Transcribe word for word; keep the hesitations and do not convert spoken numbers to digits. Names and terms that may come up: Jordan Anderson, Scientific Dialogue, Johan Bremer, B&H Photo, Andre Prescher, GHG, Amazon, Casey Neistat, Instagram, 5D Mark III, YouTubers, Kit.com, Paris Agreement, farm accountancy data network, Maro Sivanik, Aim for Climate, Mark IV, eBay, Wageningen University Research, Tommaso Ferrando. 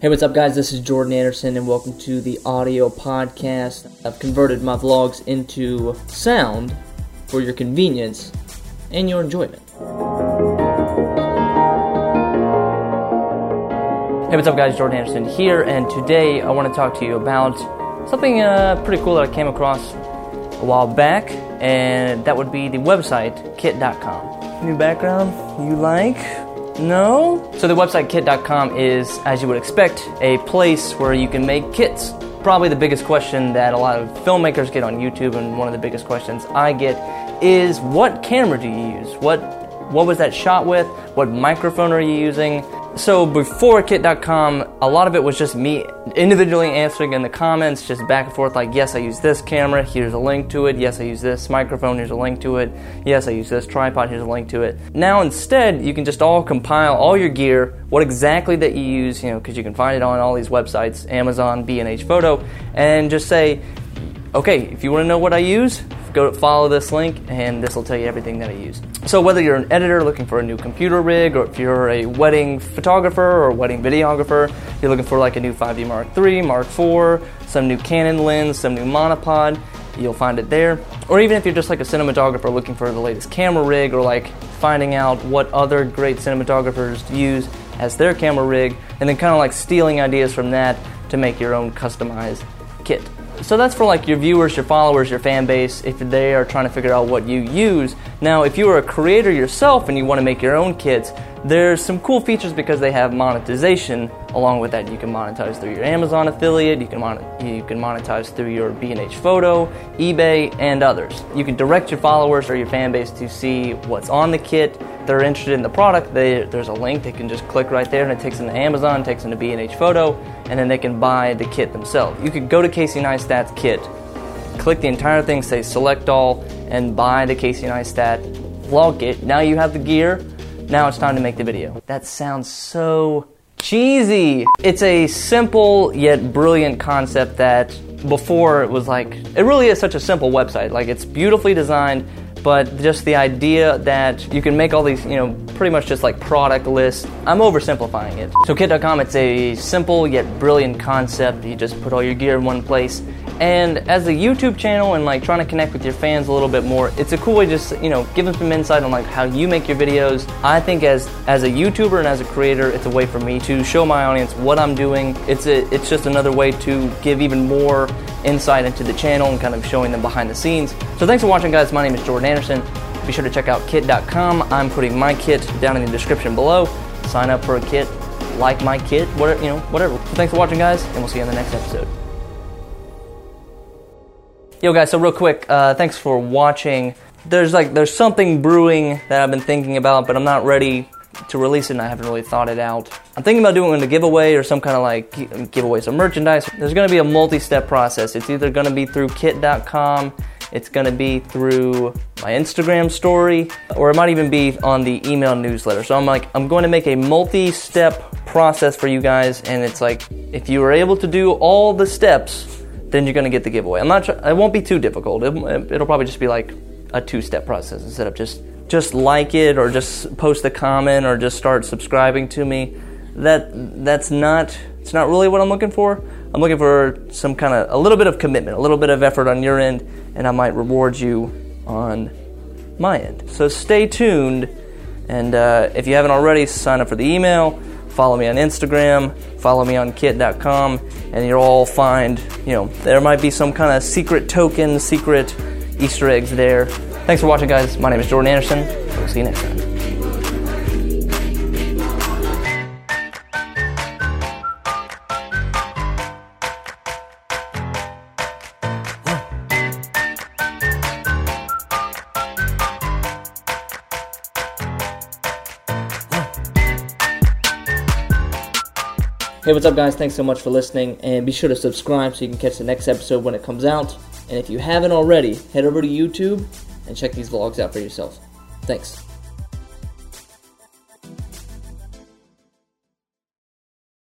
Hey, what's up guys, this is Jordan Anderson and welcome to the audio podcast. I've converted my vlogs into sound for your convenience and your enjoyment. Hey, what's up guys, Jordan Anderson here, and today I want to talk to you about something uh, pretty cool that I came across a while back, and that would be the website Kit dot com. New background you like? No? So the website Kit dot com is, as you would expect, a place where you can make kits. Probably the biggest question that a lot of filmmakers get on YouTube, and one of the biggest questions I get, is what camera do you use? What what was that shot with? What microphone are you using? So before Kit dot com, a lot of it was just me individually answering in the comments, just back and forth, like, yes, I use this camera, here's a link to it. Yes, I use this microphone, here's a link to it. Yes, I use this tripod, here's a link to it. Now instead, you can just all compile all your gear, what exactly that you use, you know, because you can find it on all these websites, Amazon, B and H Photo, and just say, okay, if you want to know what I use, go follow this link, and this will tell you everything that I use. So whether you're an editor looking for a new computer rig, or if you're a wedding photographer or wedding videographer, you're looking for like a new five D Mark three, Mark four, some new Canon lens, some new monopod, you'll find it there. Or even if you're just like a cinematographer looking for the latest camera rig, or like finding out what other great cinematographers use as their camera rig, and then kind of like stealing ideas from that to make your own customized kit. So that's for like your viewers, your followers, your fan base, if they are trying to figure out what you use. Now, if you are a creator yourself and you want to make your own kits, there's some cool features because they have monetization along with that. You can monetize through your Amazon affiliate, you can mon- you can monetize through your B and H Photo, eBay, and others. You can direct your followers or your fan base to see what's on the kit. If they're interested in the product, they, there's a link, they can just click right there, and it takes them to Amazon, takes them to B and H Photo, and then they can buy the kit themselves. You could go to Casey Neistat's kit, click the entire thing, say select all, and buy the Casey Neistat vlog kit. Now you have the gear, now it's time to make the video. That sounds so cheesy. It's a simple yet brilliant concept that before it was like, it really is such a simple website. Like, it's beautifully designed, but just the idea that you can make all these, you know, pretty much just like product lists. I'm oversimplifying it. So Kit dot com, it's a simple yet brilliant concept. You just put all your gear in one place. And as a YouTube channel and like trying to connect with your fans a little bit more, it's a cool way to just, you know, give them some insight on like how you make your videos. I think as as a YouTuber and as a creator, it's a way for me to show my audience what I'm doing. It's a, it's just another way to give even more insight into the channel and kind of showing them behind the scenes. So thanks for watching, guys. My name is Jordan Anderson. Be sure to check out Kit dot com. I'm putting my kit down in the description below. Sign up for a kit, like my kit, whatever, you know, whatever. So thanks for watching, guys, and we'll see you in the next episode. Yo, guys, so real quick, uh, thanks for watching. There's like, there's something brewing that I've been thinking about, but I'm not ready to release it, and I haven't really thought it out. I'm thinking about doing a giveaway or some kind of like giveaway, some merchandise. There's going to be a multi-step process. It's either going to be through Kit dot com, it's going to be through my Instagram story, or it might even be on the email newsletter. So I'm like, I'm going to make a multi-step process for you guys, and it's like, if you are able to do all the steps, then you're going to get the giveaway. I'm not. It won't be too difficult. It, it'll probably just be like a two-step process instead of just just like it, or just post a comment, or just start subscribing to me. That that's not it's not really what I'm looking for. I'm looking for some kind of a little bit of commitment, a little bit of effort on your end, and I might reward you on my end. So stay tuned, and uh, if you haven't already, sign up for the email, follow me on Instagram, follow me on Kit dot com, and you'll all find, you know, there might be some kind of secret token, secret Easter eggs there. Thanks for watching, guys. My name is Jordan Anderson. We'll see you next time. Hey, what's up, guys? Thanks so much for listening, and be sure to subscribe so you can catch the next episode when it comes out. And if you haven't already, head over to YouTube and check these vlogs out for yourself. Thanks.